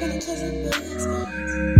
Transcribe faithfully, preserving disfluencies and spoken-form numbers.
gonna kiss it, baby.